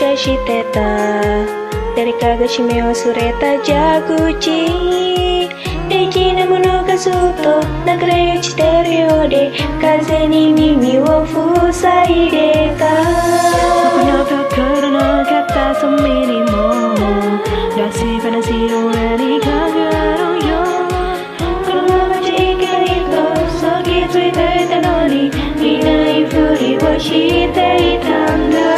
Shashi teta dari kaga shimeo sureta jaguchi deji namono ga soto nagare chiteru yode kaze ni mimi wo fusai deta sokono koro no kata someri mo dasiba na zero ani kagaro yo kono machi kerito sogi tsuiteta noni inai furi wo shite itanda.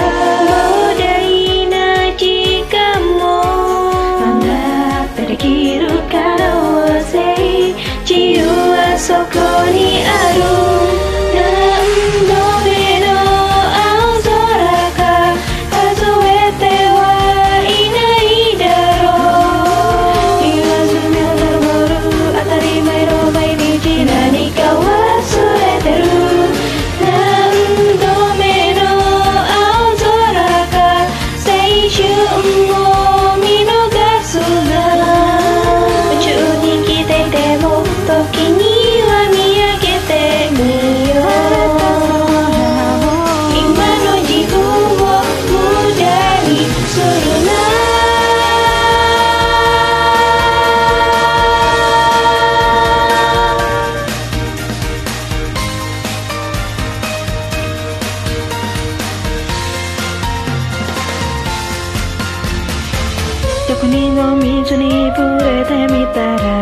Kuni no mizu ni furete mitara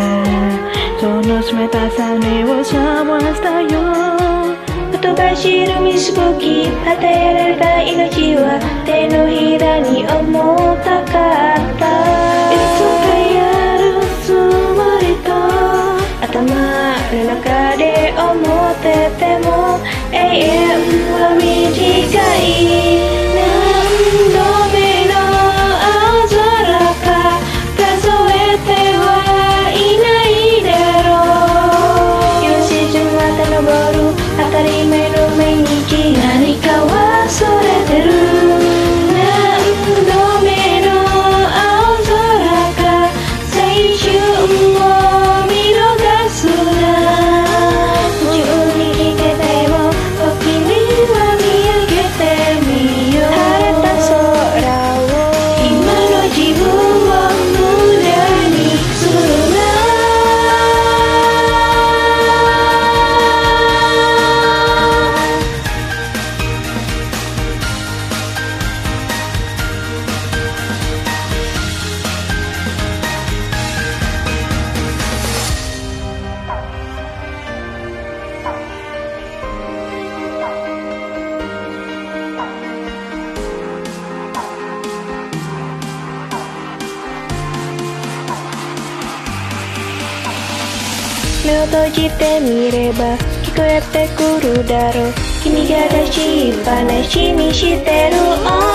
sono tsumetasaune wo samashita yo otobashiru mizuki aterareta inochi wa te no hira ni omottakatta itsuka yaru tsumori to atama no naka de omottete mo eien wa michikai. Meo tojite mireba kikoete kuru daro, kimi ga dashi ipanashimi shiteru.